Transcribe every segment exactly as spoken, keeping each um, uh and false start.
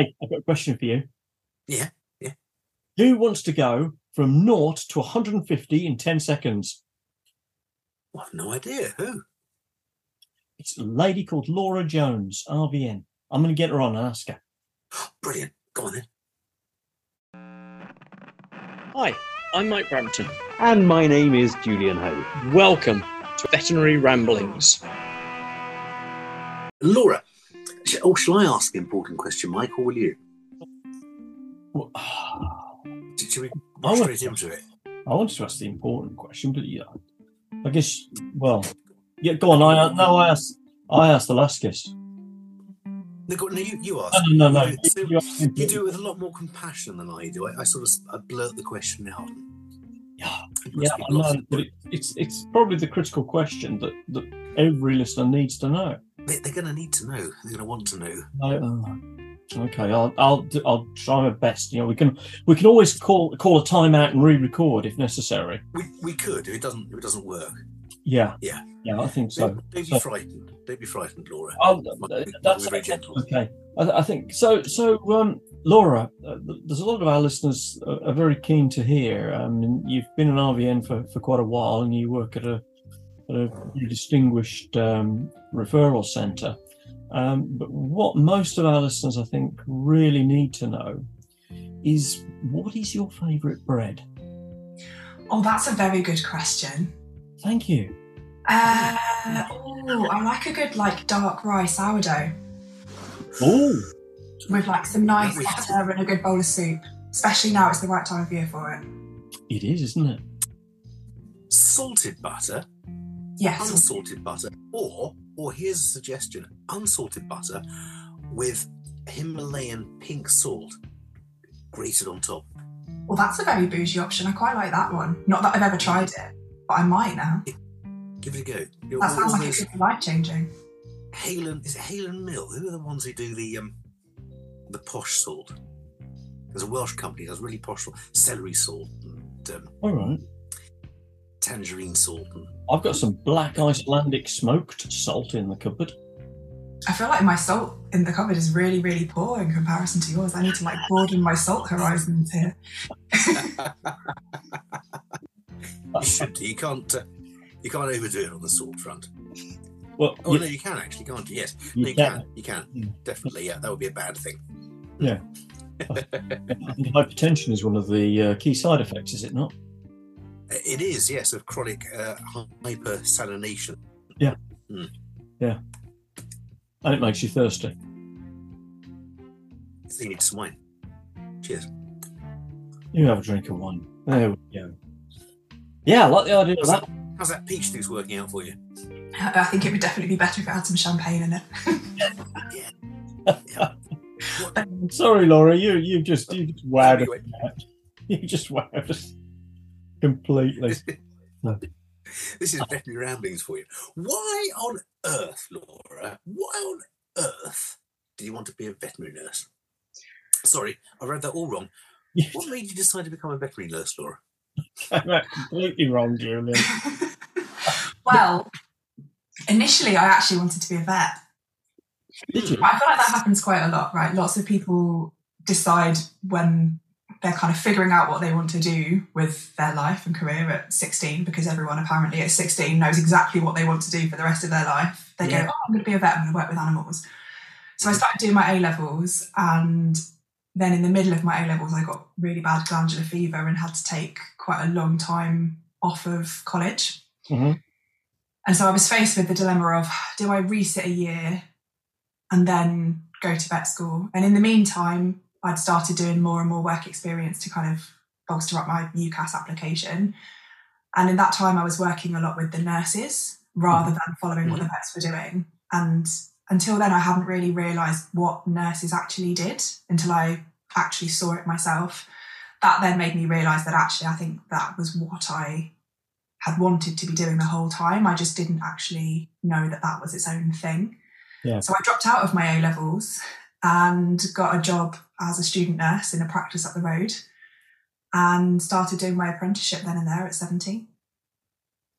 Hey, I've got a question for you. Yeah, yeah. Who wants to go from naught to one hundred fifty in ten seconds? I have no idea. Who? It's a lady called Laura Jones R V N. I'm going to get her on and ask her. Brilliant. Go on then. Hi, I'm Mike Brampton. And my name is Julian Hayley. Welcome to Veterinary Ramblings. Laura, oh, shall I ask an important question, Mike, or will you? Well, Should we go straight into it? I wanted to ask the important question, but yeah, I guess, well, yeah, go on. I No, I asked I asked the last guest. No, no, you, you asked. No, no, no. no. So you, you, you do it with a lot more compassion than I do. I, I sort of I blurt the question out. Yeah, yeah I know, but it, it's, it's probably the critical question that, that every listener needs to know. They, they're going to need to know. They're going to want to know. I, uh, Okay, I'll I'll I'll try my best. You know, we can we can always call call a timeout and re-record if necessary. We we could if it doesn't if it doesn't work. Yeah, yeah, yeah. I think so. Don't, don't be so, frightened. Don't be frightened, Laura. I'll, that's very gentle. Okay, I, I think so. So, um, Laura, uh, there's a lot of our listeners are, are very keen to hear. I mean, you've been an R V N for, for quite a while, and you work at a at a distinguished um, referral centre. Um, but what most of our listeners, I think, really need to know is, what is your favourite bread? Oh, that's a very good question. Thank you. Uh, oh, I like a good, like, dark rye sourdough. Oh. With, like, some nice butter and a good bowl of soup. Especially now, it's the right time of year for it. It is, isn't it? Salted butter? Yes. Unsalted butter. Or... Or here's a suggestion: unsalted butter with Himalayan pink salt grated on top. Well, that's a very bougie option. I quite like that one. Not that I've ever tried it, but I might now. Give it a go. You're that sounds like it could be life changing. Halen, is it Halen Mill? Who are the ones who do the um, the posh salt? There's a Welsh company that does really posh salt, celery salt, and um, all right. Tangerine salt. I've got some black Icelandic smoked salt in the cupboard. I feel like my salt in the cupboard is really, really poor in comparison to yours. I need to like broaden my salt horizons here. You should. You can't. Uh, you can't overdo it on the salt front. Well, oh you, no, you can actually, can't you? Yes, you, no, you can. can. You can yeah. Definitely. Yeah, that would be a bad thing. Yeah. I think hypertension is one of the uh, key side effects, is it not? It is, yes, of chronic uh, hypersalination. Yeah, mm. yeah, and it makes you thirsty. I think it's wine. Cheers. You have a drink of wine. There we go. Yeah, I like the idea how's of that. that. How's that peach juice working out for you? I think it would definitely be better if it had some champagne in it. yeah. yeah. Sorry, Laura, you you just you just wowed anyway. us. You just wowed us. Completely. No. This is Veterinary Ramblings for you. Why on earth, Laura, why on earth did you want to be a veterinary nurse? Sorry, I read that all wrong. What made you decide to become a veterinary nurse, Laura? That's completely wrong, Julian. Well, initially I actually wanted to be a vet. Did you? I feel like that happens quite a lot, right? Lots of people decide when... they're kind of figuring out what they want to do with their life and career at sixteen, because everyone apparently at sixteen knows exactly what they want to do for the rest of their life. They yeah. go, oh, I'm going to be a vet, I'm going to work with animals. So I started doing my A-levels, and then in the middle of my A-levels, I got really bad glandular fever and had to take quite a long time off of college. Mm-hmm. And so I was faced with the dilemma of, do I resit a year and then go to vet school? And in the meantime... I'd started doing more and more work experience to kind of bolster up my U C A S application. And in that time, I was working a lot with the nurses rather than following mm-hmm. what the vets were doing. And until then, I hadn't really realised what nurses actually did until I actually saw it myself. That then made me realise that actually, I think that was what I had wanted to be doing the whole time. I just didn't actually know that that was its own thing. Yeah. So I dropped out of my A-levels and got a job as a student nurse in a practice up the road, and started doing my apprenticeship then and there at seventeen.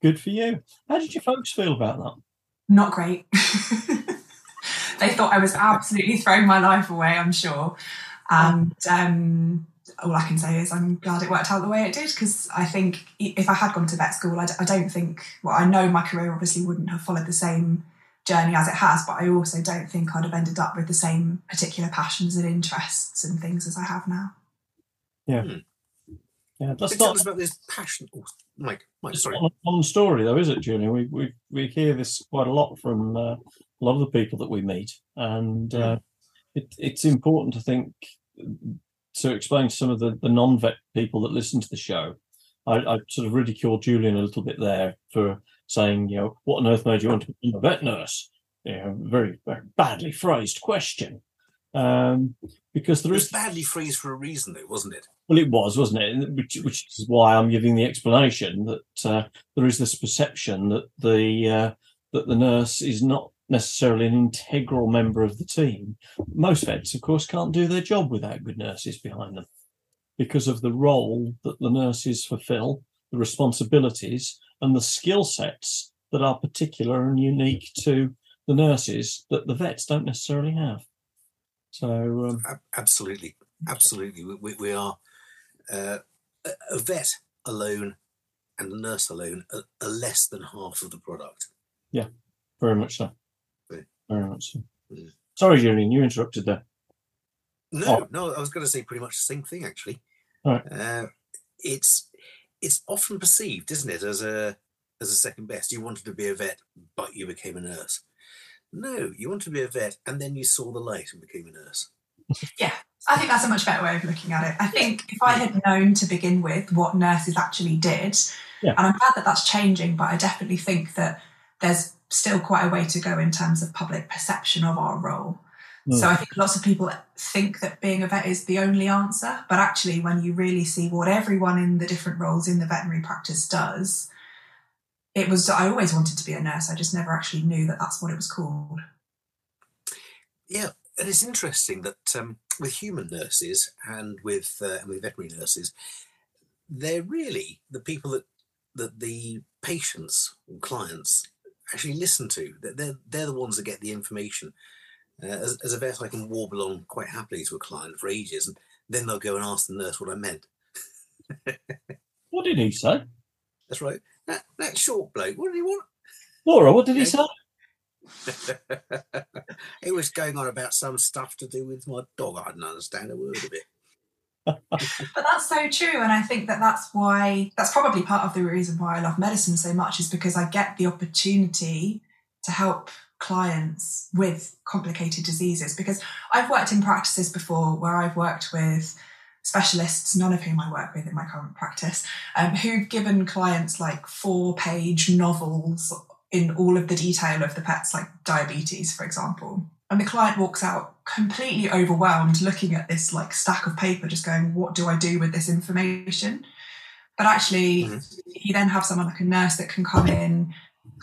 Good for you. How did your folks feel about that? Not great. They thought I was absolutely throwing my life away, I'm sure. And um, all I can say is I'm glad it worked out the way it did, because I think if I had gone to vet school, I, d- I don't think, well, I know my career obviously wouldn't have followed the same journey as it has, but I also don't think I'd have ended up with the same particular passions and interests and things as I have now. Yeah. Hmm. Yeah, that's not about this passion. Oh, Mike, Mike, sorry. It's not a long story though, is it, Julian? We we we hear this quite a lot from uh, a lot of the people that we meet, and uh, it, it's important to think to explain to some of the, the non-vet people that listen to the show. I, I sort of ridiculed Julian a little bit there for saying, you know, what on earth made you want to become a vet nurse? You know, very, very badly phrased question. Um, because there it was is badly phrased for a reason, though, wasn't it? Well, it was, wasn't it? Which, which is why I'm giving the explanation that uh, there is this perception that the uh, that the nurse is not necessarily an integral member of the team. Most vets, of course, can't do their job without good nurses behind them because of the role that the nurses fulfil, the responsibilities, and the skill sets that are particular and unique to the nurses that the vets don't necessarily have. So um, absolutely, absolutely, we, we are uh, a vet alone and a nurse alone are, are less than half of the product. Yeah, very much so. Yeah. Very much so. Yeah. Sorry, Julian, you interrupted there. No, oh. no, I was going to say pretty much the same thing actually. All right. Uh, it's it's often perceived, isn't it, as a as a second best. You wanted to be a vet, but you became a nurse. No, you wanted to be a vet and then you saw the light and became a nurse. Yeah, I think that's a much better way of looking at it. I think if I had known to begin with what nurses actually did, yeah. and I'm glad that that's changing, but I definitely think that there's still quite a way to go in terms of public perception of our role. Mm. So I think lots of people think that being a vet is the only answer, but actually when you really see what everyone in the different roles in the veterinary practice does, it was, I always wanted to be a nurse. I just never actually knew that that's what it was called. Yeah, and it's interesting that um, with human nurses and with uh, and with veterinary nurses, they're really the people that that the patients or clients actually listen to. They're, they're the ones that get the information. Uh, as, as a vet, I can warble on quite happily to a client for ages, and then they'll go and ask the nurse what I meant. What did he say? That's right. That, that short bloke, what did he want? Laura, what did he say? He was going on about some stuff to do with my dog. I didn't understand a word of it. But that's so true. And I think that that's why, that's probably part of the reason why I love medicine so much, is because I get the opportunity to help clients with complicated diseases. Because I've worked in practices before where I've worked with specialists, none of whom I work with in my current practice, um, who've given clients like four-page novels in all of the detail of the pet's, like diabetes, for example. And the client walks out completely overwhelmed, looking at this like stack of paper, just going, what do I do with this information? But actually, mm-hmm. you then have someone like a nurse that can come in,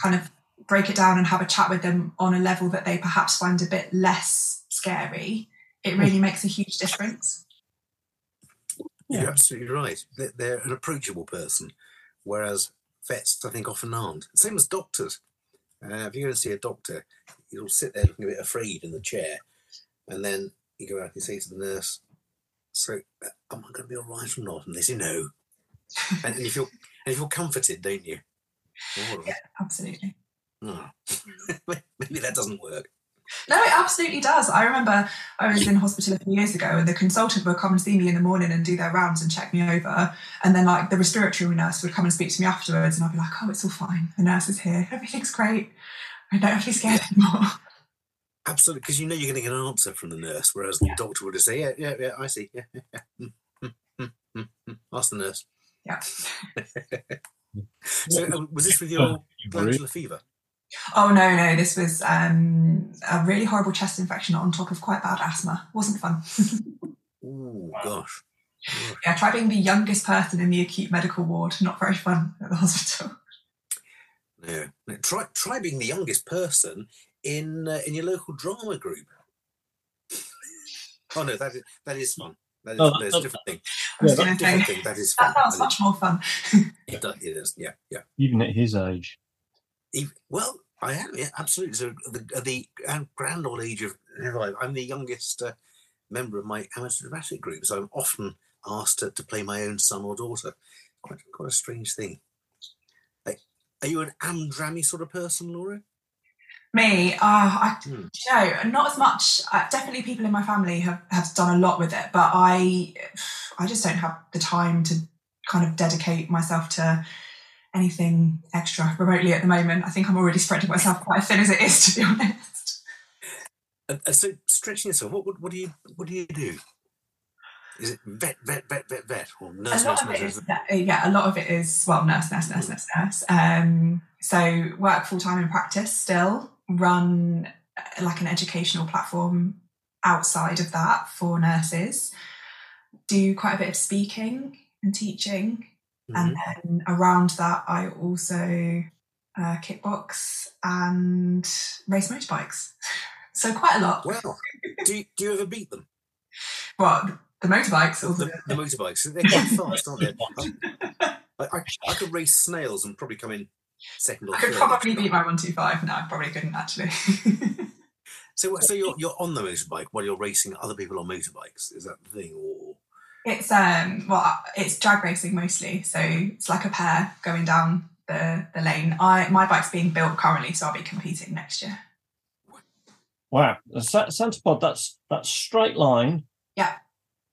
kind of break it down and have a chat with them on a level that they perhaps find a bit less scary. It really makes a huge difference. Yeah. You're absolutely right. They're, they're an approachable person, whereas vets, I think, often aren't. Same as doctors. Uh, if you go and see a doctor, you'll sit there looking a bit afraid in the chair, and then you go out and you say to the nurse, "So, am I going to be all right or not?" And they say, "No." and, and you feel and you feel comforted, don't you? Oh, yeah, absolutely. Oh. Maybe that doesn't work. No, it absolutely does. I remember I was in hospital a few years ago and the consultant would come and see me in the morning and do their rounds and check me over. And then like the respiratory nurse would come and speak to me afterwards and I'd be like, oh, it's all fine. The nurse is here. Everything's great. I don't have to be scared anymore. Absolutely, because you know you're going to get an answer from the nurse, whereas the yeah. doctor would just say, yeah, yeah, yeah, I see. Yeah, yeah. Mm, mm, mm, mm. Ask the nurse. Yeah. So um, was this with your glandular fever? Oh, no, no, this was um, a really horrible chest infection on top of quite bad asthma. Wasn't fun. Oh, gosh. Yeah, try being the youngest person in the acute medical ward. Not very fun at the hospital. No. no try, try being the youngest person in uh, in your local drama group. Oh, no, that is, that is fun. That is, oh, that, that is a different thing. Yeah, that, different okay. thing. That is fun. That sounds much more fun. It does, it is, yeah, yeah. Even at his age. Well, I am, yeah, absolutely. So the, the grand old age of five, I'm the youngest uh, member of my amateur dramatic group, so I'm often asked to, to play my own son or daughter. Quite, quite a strange thing. Like, are you an am-drammy sort of person, Laura? Me? Uh, I, hmm. You know, not as much. Uh, definitely people in my family have, have done a lot with it, but I, I just don't have the time to kind of dedicate myself to anything extra remotely at the moment. I think I'm already spreading myself quite thin as it is, to be honest. Uh, so stretching yourself, what, what, what do you what do you do? Is it vet, vet, vet, vet, vet, or nurse, nurse, nurse? Yeah, a lot of it is, well, nurse, nurse, nurse, nurse, nurse. Um, so work full-time in practice still, run uh, like an educational platform outside of that for nurses, do quite a bit of speaking and teaching. Mm-hmm. And then around that, I also uh, kickbox and race motorbikes. So quite a lot. Wow. Do you, do you ever beat them? What, the motorbikes? Or the, the, the motorbikes. They're quite fast, aren't they? I, I, I could race snails and probably come in second or third. I could third, probably beat my one two five. No, I probably couldn't, actually. so so you're, you're on the motorbike while you're racing other people on motorbikes? Is that the thing? Or... It's um well it's drag racing mostly, so it's like a pair going down the, the lane. I my bike's being built currently, so I'll be competing next year. Wow, Santa Pod, that's that straight line. Yeah,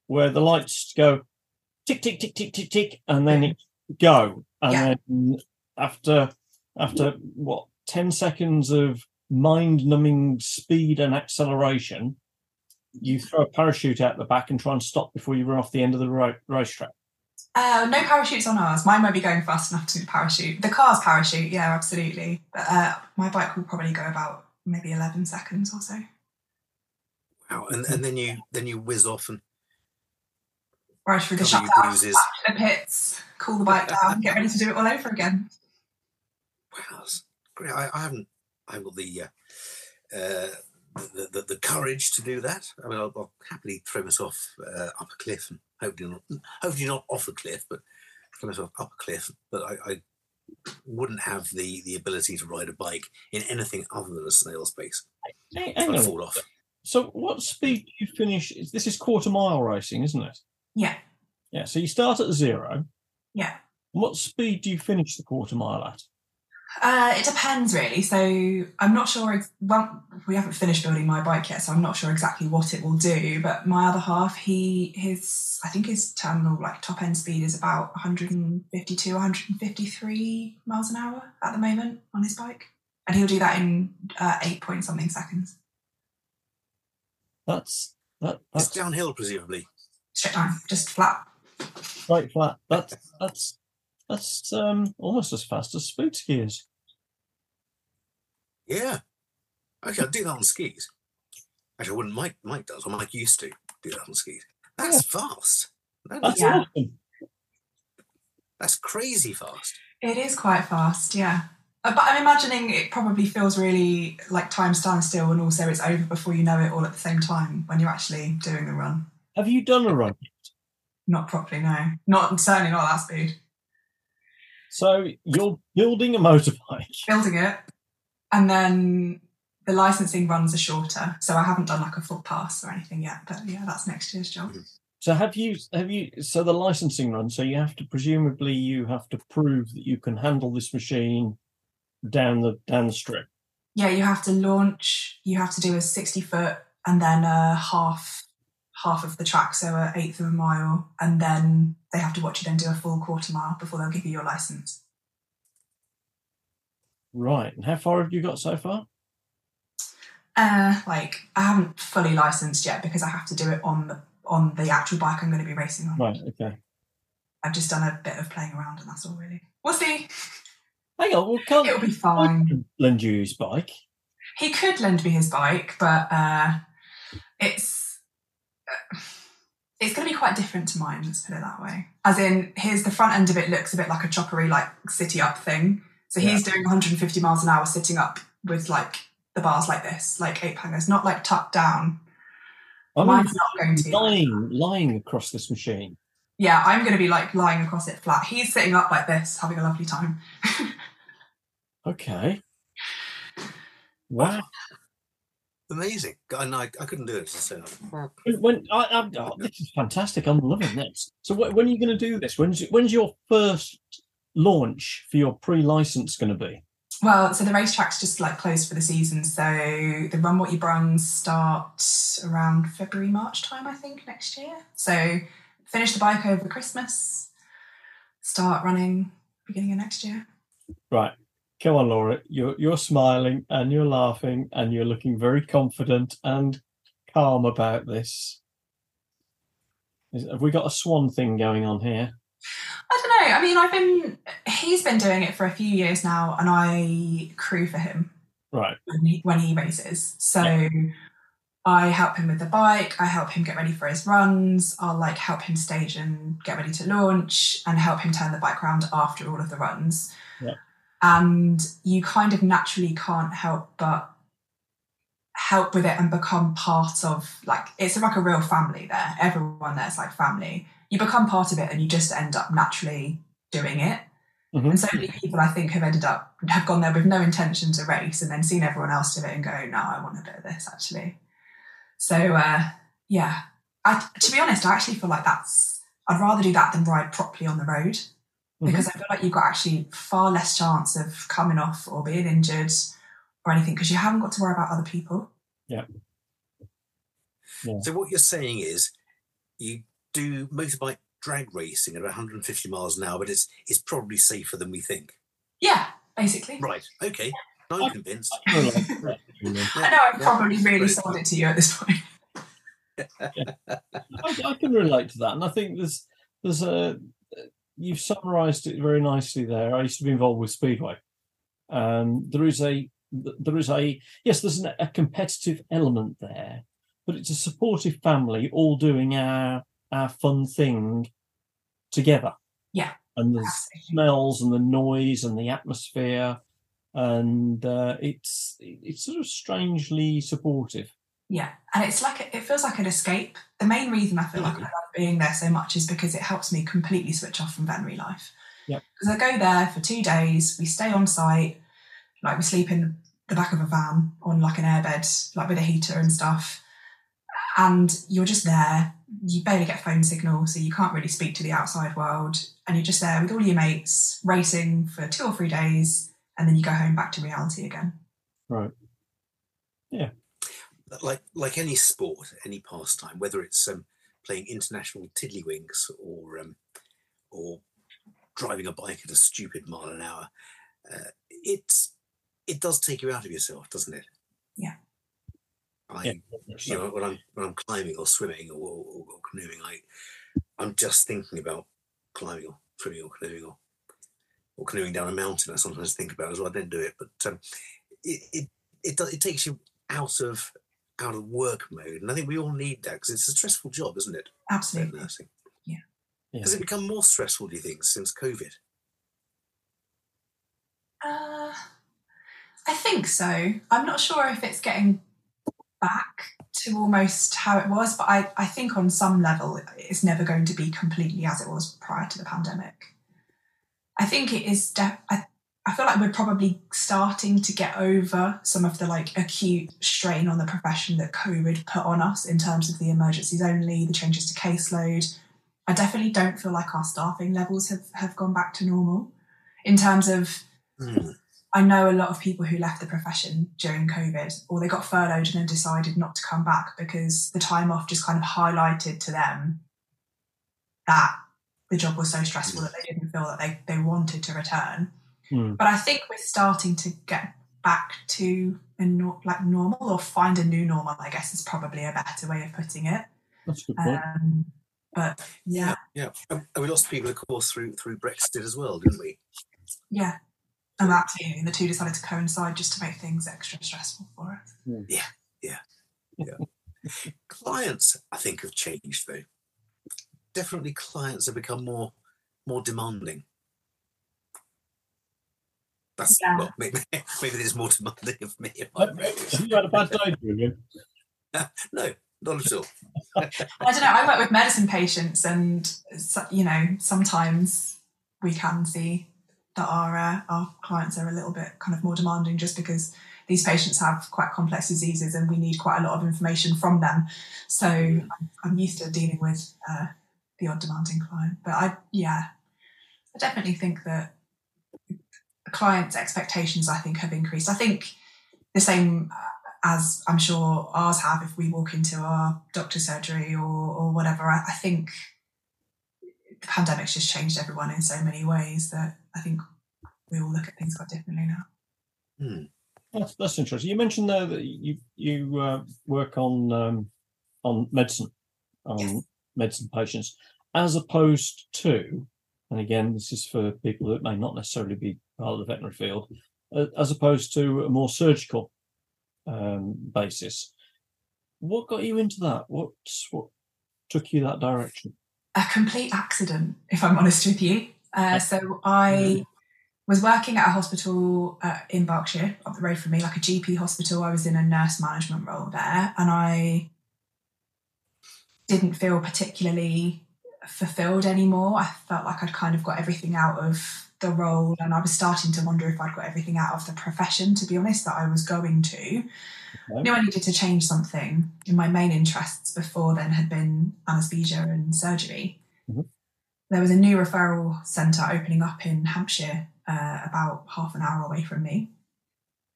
where the lights go tick tick tick tick tick tick, and then it go, and yeah. then after after what ten seconds of mind-numbing speed and acceleration, you throw a parachute out the back and try and stop before you run off the end of the road, racetrack. Uh, no parachutes on ours. Mine won't be going fast enough to parachute. The car's parachute, yeah, absolutely. But uh, my bike will probably go about maybe eleven seconds or so. Wow, and, and then you then you whiz off and right through the shutdowns, back to the pits, cool the bike down, get ready to do it all over again. Wow, that's great. I, I haven't. I will the. Uh, uh, The, the, the courage to do that. I mean, I'll, I'll happily throw myself uh, up a cliff, and hopefully not, hopefully not off a cliff, but throw myself up a cliff. But I, I wouldn't have the, the ability to ride a bike in anything other than a snail's pace. Hey, I'd fall off. So, what speed do you finish? This is quarter mile racing, isn't it? Yeah. Yeah. So you start at zero. Yeah. What speed do you finish the quarter mile at? Uh, it depends, really. So I'm not sure. Well, we haven't finished building my bike yet, so I'm not sure exactly what it will do. But my other half, he his I think his terminal like top end speed is about one fifty-two, one fifty-three miles an hour at the moment on his bike, and he'll do that in uh, eight point something seconds. That's that. That's it's downhill, presumably. Straight down, just flat. Right, flat. That's that's. That's um, almost as fast as speed skis. Yeah. Okay, I'll do that on skis. Actually, I wouldn't. Mike, Mike does, or Mike used to do that on skis. That's yeah. fast. That That's awesome. Yeah. That's crazy fast. It is quite fast, yeah. But I'm imagining it probably feels really like time stands still, and also it's over before you know it all at the same time when you're actually doing the run. Have you done a run yet? Not properly, no. Not certainly not that speed. So you're building a motorbike. Building it. And then the licensing runs are shorter. So I haven't done like a full pass or anything yet. But yeah, that's next year's job. So have you, have you, so the licensing run, so you have to, presumably you have to prove that you can handle this machine down the, down the strip. Yeah, you have to launch, you have to do a sixty foot and then a half, half of the track, so an eighth of a mile, and then they have to watch you then do a full quarter mile before they'll give you your licence. Right, and how far have you got so far? Uh, like, I haven't fully licensed yet because I have to do it on the on the actual bike I'm going to be racing on. Right, okay. I've just done a bit of playing around and that's all really. We'll see. Hang on, well, can't... It'll be fine. Lend you his bike? He could lend me his bike, but uh, it's... it's going to be quite different to mine, let's put it that way. As in, here's the front end of it looks a bit like a choppery, like, city up thing. So yeah. He's doing one hundred fifty miles an hour sitting up with, like, the bars like this, like ape hangers, not, like, tucked down. I'm Mine's not going to be lying, like lying across this machine. Yeah, I'm going to be, like, lying across it flat. He's sitting up like this, having a lovely time. Okay. Wow. Amazing. And I, I couldn't do it. So. When, I, I, oh, this is fantastic. I'm loving this. So wh- when are you going to do this? When's, when's your first launch for your pre-license going to be? Well, so the racetrack's just like closed for the season. So the Run What You Brung start around February, March time, I think, next year. So finish the bike over Christmas, start running beginning of next year. Right. Come on, Laura. You're you're smiling and you're laughing and you're looking very confident and calm about this. Is, have we got a swan thing going on here? I don't know. I mean, I've been he's been doing it for a few years now, and I crew for him. Right. When he, when he races, so yeah. I help him with the bike. I help him get ready for his runs. I'll like help him stage and get ready to launch, and help him turn the bike around after all of the runs. Yeah. And you kind of naturally can't help but help with it and become part of, like, it's like a real family there. Everyone there's like family. You become part of it and you just end up naturally doing it. Mm-hmm. And so many people, I think, have ended up, have gone there with no intention to race and then seen everyone else do it and go, no, I want a bit of this, actually. So, uh, yeah. I, to be honest, I actually feel like that's, I'd rather do that than ride properly on the road. Because mm-hmm. I feel like you've got actually far less chance of coming off or being injured or anything because you haven't got to worry about other people. Yeah. yeah. So what you're saying is you do motorbike drag racing at about one hundred fifty miles an hour, but it's it's probably safer than we think. Yeah, basically. Right. Okay. Yeah. I'm convinced. I, I, yeah. I know I've probably yeah. really sold it to you at this point. yeah. I, I can relate to that, and I think there's there's a. You've summarised it very nicely there. I used to be involved with Speedway. Um, there is a, there is a, yes, there's an, a competitive element there, but it's a supportive family all doing our our fun thing together. Yeah. And the absolutely. Smells and the noise and the atmosphere, and uh, it's it's sort of strangely supportive. Yeah, and it's like a, it feels like an escape. The main reason I feel like I love being there so much is because it helps me completely switch off from veterinary life. Yeah, because I go there for two days, we stay on site, like we sleep in the back of a van on like an airbed, like with a heater and stuff. And you're just there. You barely get phone signal, so you can't really speak to the outside world. And you're just there with all your mates, racing for two or three days, and then you go home back to reality again. Right. Yeah. Like like any sport, any pastime, whether it's um, playing international tiddlywinks or um, or driving a bike at a stupid mile an hour, uh, it's it does take you out of yourself, doesn't it? Yeah. I yeah, you know, when I'm when I'm climbing or swimming or, or, or canoeing, I I'm just thinking about climbing or swimming or canoeing or, or canoeing down a mountain. I sometimes think about it as well. I don't do it, but um, it it it, does, it takes you out of out of work mode, and I think we all need that because it's a stressful job, isn't it? Absolutely. Nursing. Yeah. yeah. Has it become more stressful, do you think, since COVID? Uh, I think so. I'm not sure if it's getting back to almost how it was, but I, I think on some level it's never going to be completely as it was prior to the pandemic. I think it is... De- I, I feel like we're probably starting to get over some of the like acute strain on the profession that COVID put on us in terms of the emergencies only, the changes to caseload. I definitely don't feel like our staffing levels have, have gone back to normal in terms of, mm. I know a lot of people who left the profession during COVID or they got furloughed and then decided not to come back because the time off just kind of highlighted to them that the job was so stressful that they didn't feel that they, they wanted to return. Mm. But I think we're starting to get back to a no- like normal, or find a new normal, I guess is probably a better way of putting it. That's a good point. Um, but yeah, yeah, yeah. And we lost people, of course, through through Brexit as well, didn't we? Yeah, and that too. And the two decided to coincide just to make things extra stressful for us. Mm. Yeah, yeah, yeah. Clients, I think, have changed though. Definitely, clients have become more more demanding. That's yeah. well, maybe, maybe there's more demanding of me. Have you had a bad day, Julian? No, not at all. I don't know. I work with medicine patients, and you know, sometimes we can see that our uh, our clients are a little bit kind of more demanding, just because these patients have quite complex diseases and we need quite a lot of information from them. So I'm used to dealing with uh, the odd demanding client. But I, yeah, I definitely think that clients' expectations, I think, have increased. I think the same as I'm sure ours have if we walk into our doctor's surgery or, or whatever. I, I think the pandemic's just changed everyone in so many ways that I think we all look at things quite differently now. Hmm. That's, that's interesting. You mentioned there that you you uh, work on um, on medicine, on yes. medicine patients, as opposed to, and again, this is for people that may not necessarily be part of the veterinary field, uh, as opposed to a more surgical um, basis. What got you into that? What what took you that direction? A complete accident, if I'm honest with you. Uh, so I was working at a hospital uh, in Berkshire, up the road from me, like a G P hospital. I was in a nurse management role there, and I didn't feel particularly fulfilled anymore. I felt like I'd kind of got everything out of the role, and I was starting to wonder if I'd got everything out of the profession, to be honest, that I was going to. Okay. I knew I needed to change something. And my main interests before then had been anaesthesia and surgery. Mm-hmm. There was a new referral centre opening up in Hampshire, Uh, about half an hour away from me,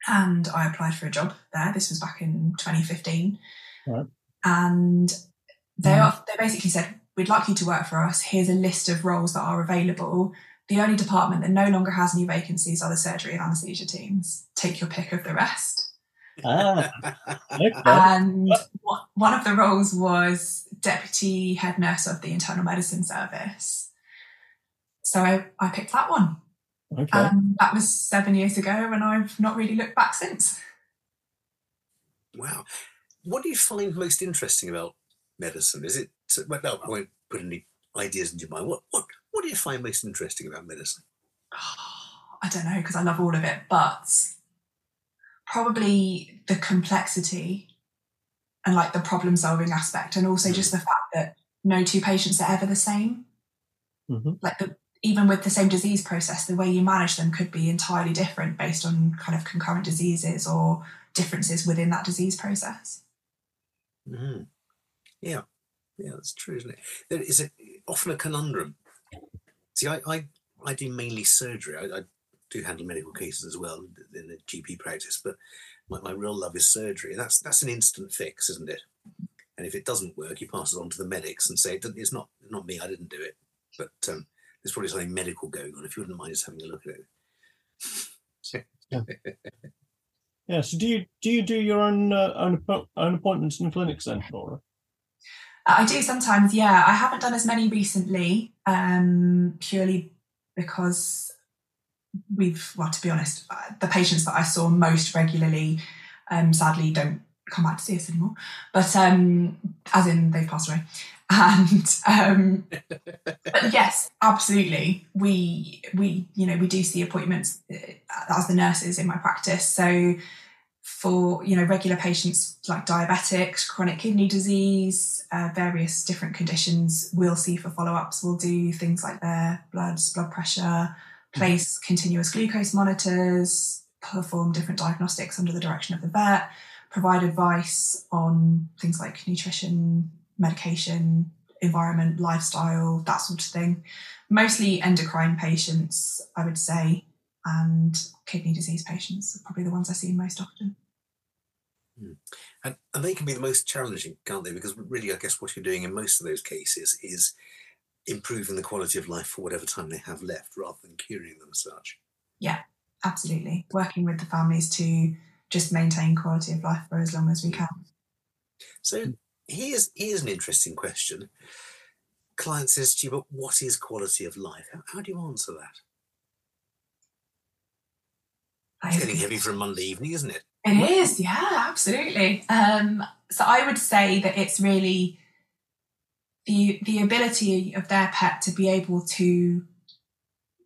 and I applied for a job there. This was back in twenty fifteen, right. And they yeah. are, they basically said, "We'd like you to work for us. Here's a list of roles that are available. The only department that no longer has any vacancies are the surgery and anaesthesia teams. Take your pick of the rest." Ah, okay. And one of the roles was deputy head nurse of the internal medicine service. So I, I picked that one. Okay. Um, that was seven years ago, and I've not really looked back since. Wow. What do you find most interesting about medicine? Is it, well, no, I won't put any ideas into your mind. What, what, what do you find most interesting about medicine? Oh, I don't know, because I love all of it, but probably the complexity and like the problem solving aspect, and also mm-hmm. just the fact that no two patients are ever the same. Mm-hmm. Like the even with the same disease process, the way you manage them could be entirely different based on kind of concurrent diseases or differences within that disease process. Mm-hmm. Yeah, yeah, that's true, isn't it? There is a, often a conundrum. See, I, I, I do mainly surgery. I, I do handle medical cases as well in the G P practice, but my, my real love is surgery. That's that's an instant fix, isn't it? And if it doesn't work, you pass it on to the medics and say, it it's not not me, I didn't do it. But um, there's probably something medical going on, if you wouldn't mind just having a look at it. Yeah. Yeah. So do you do you do your own uh, own, own appointments in clinics then, Laura? I do sometimes. Yeah, I haven't done as many recently, um, purely because we've. Well, to be honest, the patients that I saw most regularly, um, sadly, don't come back to see us anymore. But um, as in, they've passed away. And um but yes, absolutely, we we you know we do see appointments as the nurses in my practice, so for you know regular patients like diabetics, chronic kidney disease, uh, various different conditions, we'll see for follow-ups. We'll do things like their bloods, blood pressure, place continuous glucose monitors, perform different diagnostics under the direction of the vet, provide advice on things like nutrition, medication, environment, lifestyle, that sort of thing. Mostly endocrine patients, I would say, and kidney disease patients are probably the ones I see most often. Mm. And, and they can be the most challenging, can't they? Because really, I guess what you're doing in most of those cases is improving the quality of life for whatever time they have left rather than curing them as such. Yeah, absolutely. Working with the families to just maintain quality of life for as long as we can. So Here's, here's an interesting question. Client says to you, but what is quality of life? How, how do you answer that? It's getting heavy for a Monday evening, isn't it? It is, yeah, absolutely. Um, so I would say that it's really the, the ability of their pet to be able to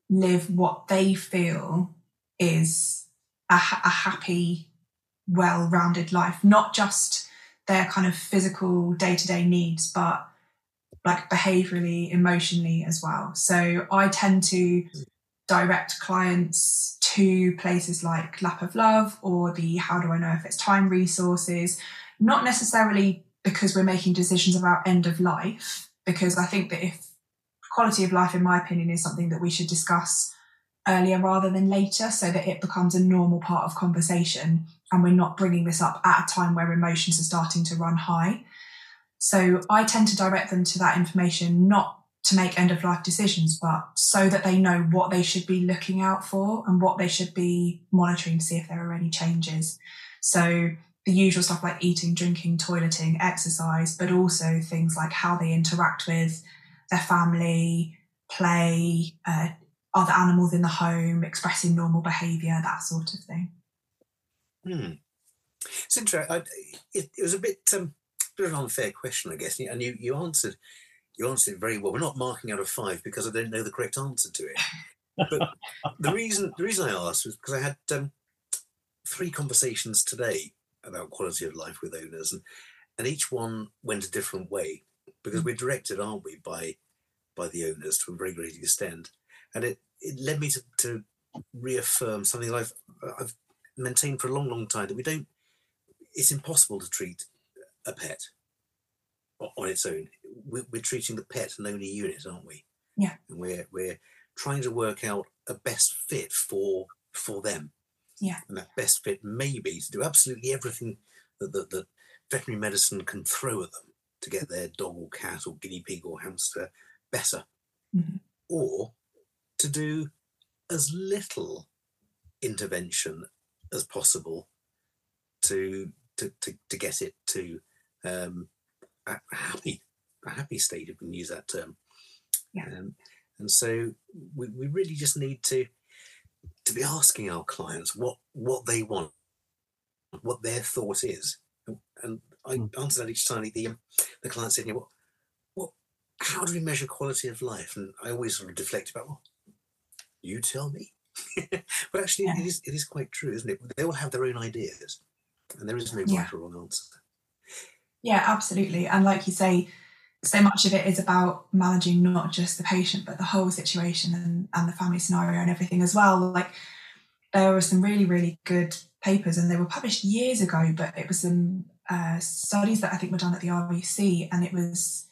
live what they feel is a, a happy, well-rounded life, not just their kind of physical day-to-day needs, but like behaviourally, emotionally as well. So I tend to direct clients to places like Lap of Love or the How Do I Know If It's Time resources, not necessarily because we're making decisions about end of life, because I think that if quality of life, in my opinion, is something that we should discuss earlier rather than later so that it becomes a normal part of conversation and we're not bringing this up at a time where emotions are starting to run high. So I tend to direct them to that information, not to make end-of-life decisions, but so that they know what they should be looking out for and what they should be monitoring to see if there are any changes. So the usual stuff like eating, drinking, toileting, exercise, but also things like how they interact with their family, play, uh, other animals in the home, expressing normal behaviour, that sort of thing. Hmm. It's interesting. I, it, it was a bit, um, bit of an unfair question, I guess, and you, you answered You answered it very well. We're not marking out of five because I don't know the correct answer to it. But the reason the reason I asked was because I had um, three conversations today about quality of life with owners, and, and each one went a different way because we're directed, aren't we, by by the owners to a very great extent. And it, it led me to, to reaffirm something that I've, I've maintained for a long, long time, that we don't, it's impossible to treat a pet on its own. We're treating the pet and only unit, aren't we? Yeah. And we're we're trying to work out a best fit for for them. Yeah. And that best fit may be to do absolutely everything that that, that veterinary medicine can throw at them to get their dog or cat or guinea pig or hamster better, mm-hmm. or to do as little intervention as possible to to to, to get it to um, a happy. A happy state, if we can use that term. Yeah. Um, and so we, we really just need to to be asking our clients what what they want, what their thought is. And, and I answer that each time the the client said, you know, what what how do we measure quality of life? And I always sort of deflect about, well, you tell me. But actually yeah. it is it is quite true, isn't it? They all have their own ideas and there is no yeah. right or wrong answer. Yeah, absolutely. And like you say, so much of it is about managing not just the patient, but the whole situation and, and the family scenario and everything as well. Like there were some really, really good papers and they were published years ago, but it was some uh, studies that I think were done at the R V C, and it was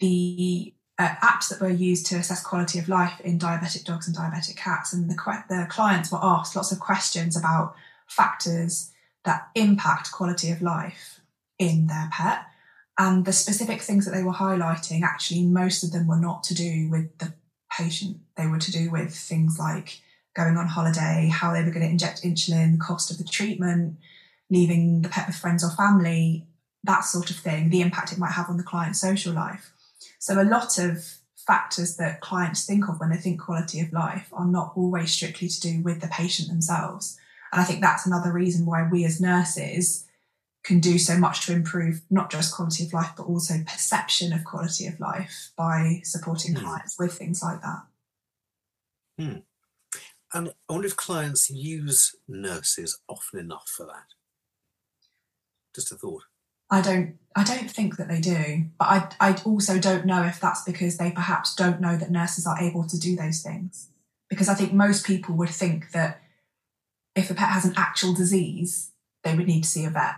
the uh, apps that were used to assess quality of life in diabetic dogs and diabetic cats. And the, the clients were asked lots of questions about factors that impact quality of life in their pet. And the specific things that they were highlighting, actually, most of them were not to do with the patient. They were to do with things like going on holiday, how they were going to inject insulin, the cost of the treatment, leaving the pet with friends or family, that sort of thing, the impact it might have on the client's social life. So a lot of factors that clients think of when they think quality of life are not always strictly to do with the patient themselves. And I think that's another reason why we as nurses can do so much to improve not just quality of life, but also perception of quality of life by supporting mm. clients with things like that. Mm. And I wonder if clients use nurses often enough for that. Just a thought. I don't, I don't think that they do, but I, I also don't know if that's because they perhaps don't know that nurses are able to do those things. Because I think most people would think that if a pet has an actual disease, they would need to see a vet.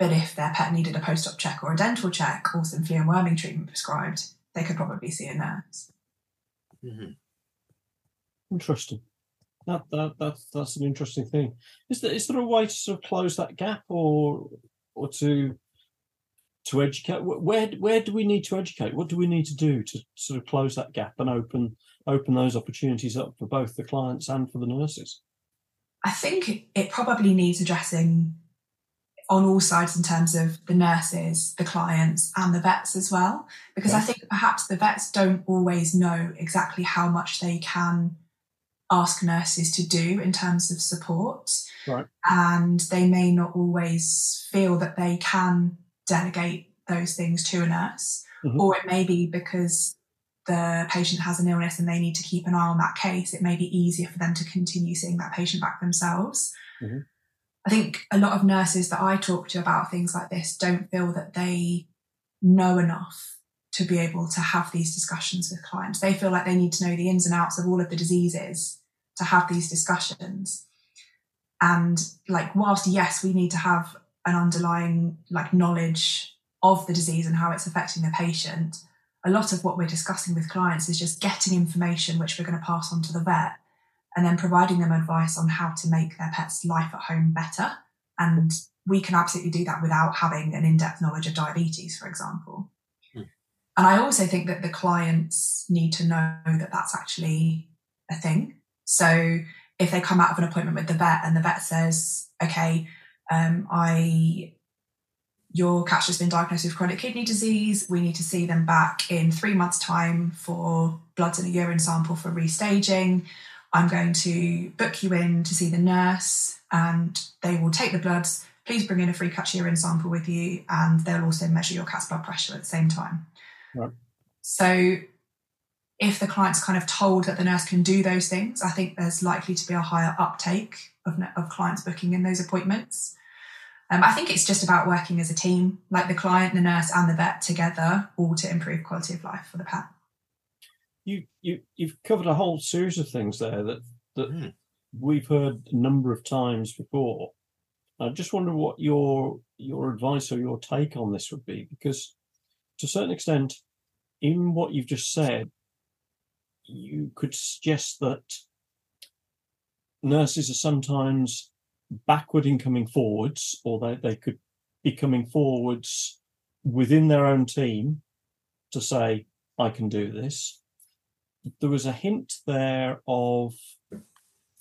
But if their pet needed a post-op check or a dental check or some flea and worming treatment prescribed, they could probably see a nurse. Mm-hmm. Interesting. That, that that's that's an interesting thing. Is there is there a way to sort of close that gap, or or to to educate? Where where do we need to educate? What do we need to do to sort of close that gap and open open those opportunities up for both the clients and for the nurses? I think it probably needs addressing on all sides in terms of the nurses, the clients and the vets as well, because yeah. I think perhaps the vets don't always know exactly how much they can ask nurses to do in terms of support. Right. And they may not always feel that they can delegate those things to a nurse, mm-hmm. or it may be because the patient has an illness and they need to keep an eye on that case. It may be easier for them to continue seeing that patient back themselves. Mm-hmm. I think a lot of nurses that I talk to about things like this don't feel that they know enough to be able to have these discussions with clients. They feel like they need to know the ins and outs of all of the diseases to have these discussions. And like, whilst, yes, we need to have an underlying like knowledge of the disease and how it's affecting the patient, a lot of what we're discussing with clients is just getting information which we're going to pass on to the vet, and then providing them advice on how to make their pet's life at home better. And we can absolutely do that without having an in-depth knowledge of diabetes, for example. Hmm. And I also think that the clients need to know that that's actually a thing. So if they come out of an appointment with the vet and the vet says, okay, um, I... your cat's just been diagnosed with chronic kidney disease. We need to see them back in three months' time for bloods and a urine sample for restaging. I'm going to book you in to see the nurse, and they will take the bloods. Please bring in a free cat's urine sample with you, and they'll also measure your cat's blood pressure at the same time. Right. So if the client's kind of told that the nurse can do those things, I think there's likely to be a higher uptake of, of clients booking in those appointments. Um, I think it's just about working as a team, like the client, the nurse and the vet together, all to improve quality of life for the pet. You, you, you've covered a whole series of things there that, that mm. we've heard a number of times before. I just wonder what your your advice or your take on this would be, because to a certain extent, in what you've just said, you could suggest that nurses are sometimes backward in coming forwards, or they, they could be coming forwards within their own team to say, I can do this. There was a hint there of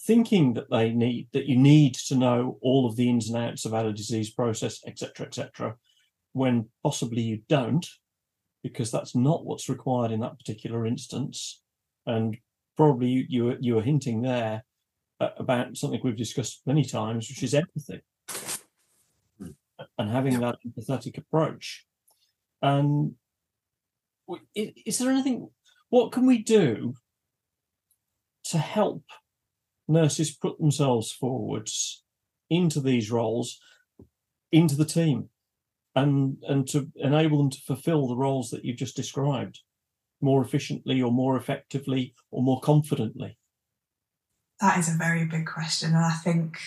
thinking that they need, that you need to know all of the ins and outs of our disease process, et cetera, et cetera, when possibly you don't, because that's not what's required in that particular instance. And probably you you were, you were hinting there about something we've discussed many times, which is empathy mm. and having yeah. that empathetic approach. And um, is, is there anything, what can we do to help nurses put themselves forwards into these roles, into the team, and, and to enable them to fulfill the roles that you've just described more efficiently or more effectively or more confidently? That is a very big question, and I think...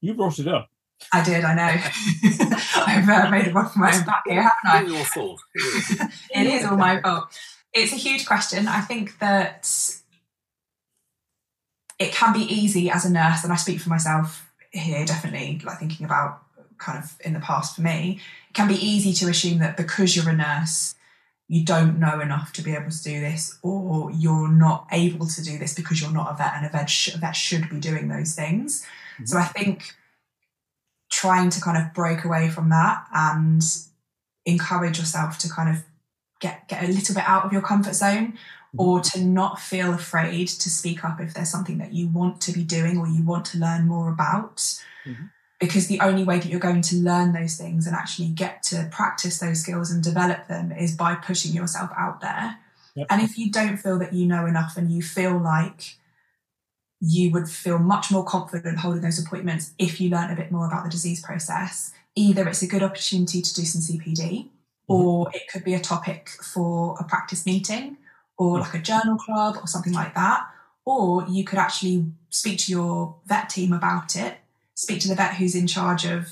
You brought it up. I did, I know. I've uh, made a rock for my own back here, haven't I? Your fault. It is all my fault. It's a huge question. I think that it can be easy as a nurse, and I speak for myself here, definitely, like thinking about kind of in the past for me, it can be easy to assume that because you're a nurse, you don't know enough to be able to do this, or you're not able to do this because you're not a vet, and a vet, sh- a vet should be doing those things. Mm-hmm. So I think trying to kind of break away from that and encourage yourself to kind of get, get a little bit out of your comfort zone, mm-hmm. or to not feel afraid to speak up if there's something that you want to be doing or you want to learn more about. Mm-hmm. Because the only way that you're going to learn those things and actually get to practice those skills and develop them is by pushing yourself out there. Yep. And if you don't feel that you know enough and you feel like you would feel much more confident holding those appointments if you learn a bit more about the disease process, either it's a good opportunity to do some C P D, mm-hmm. or it could be a topic for a practice meeting or like a journal club or something like that. Or you could actually speak to your vet team about it, speak to the vet who's in charge of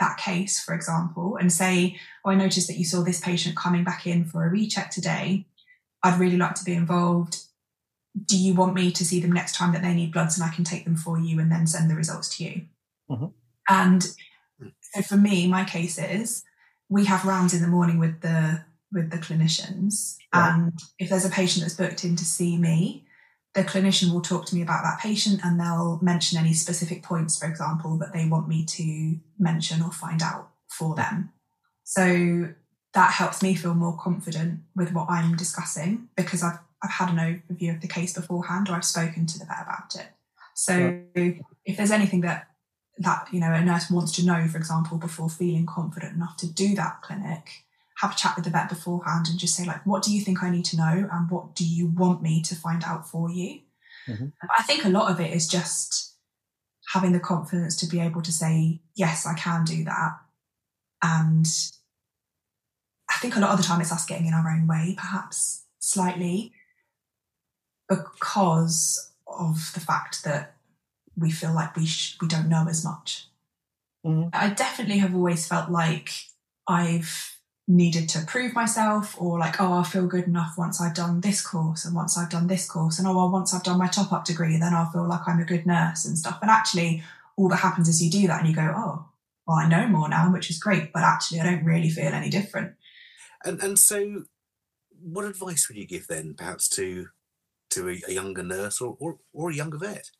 that case, for example, and say, oh, I noticed that you saw this patient coming back in for a recheck today. I'd really like to be involved. Do you want me to see them next time that they need bloods, and I can take them for you and then send the results to you? Mm-hmm. And so for me, my case is we have rounds in the morning with the, with the clinicians. Yeah. And if there's a patient that's booked in to see me, the clinician will talk to me about that patient, and they'll mention any specific points, for example, that they want me to mention or find out for them. So that helps me feel more confident with what I'm discussing, because I've I've had an overview of the case beforehand, or I've spoken to the vet about it. So if there's anything that that you know a nurse wants to know, for example, before feeling confident enough to do that clinic, have a chat with the vet beforehand and just say, like, what do you think I need to know, and what do you want me to find out for you? Mm-hmm. I think a lot of it is just having the confidence to be able to say, yes, I can do that, and I think a lot of the time it's us getting in our own way, perhaps slightly, because of the fact that we feel like we sh- we don't know as much. Mm. I definitely have always felt like I've needed to prove myself, or like, oh, I'll feel good enough once I've done this course, and once I've done this course, and oh, well, once I've done my top-up degree, then I'll feel like I'm a good nurse and stuff. But actually, all that happens is you do that and you go, oh, well, I know more now, which is great, but actually I don't really feel any different. And and so what advice would you give then, perhaps to to a, a younger nurse or, or, or a younger vet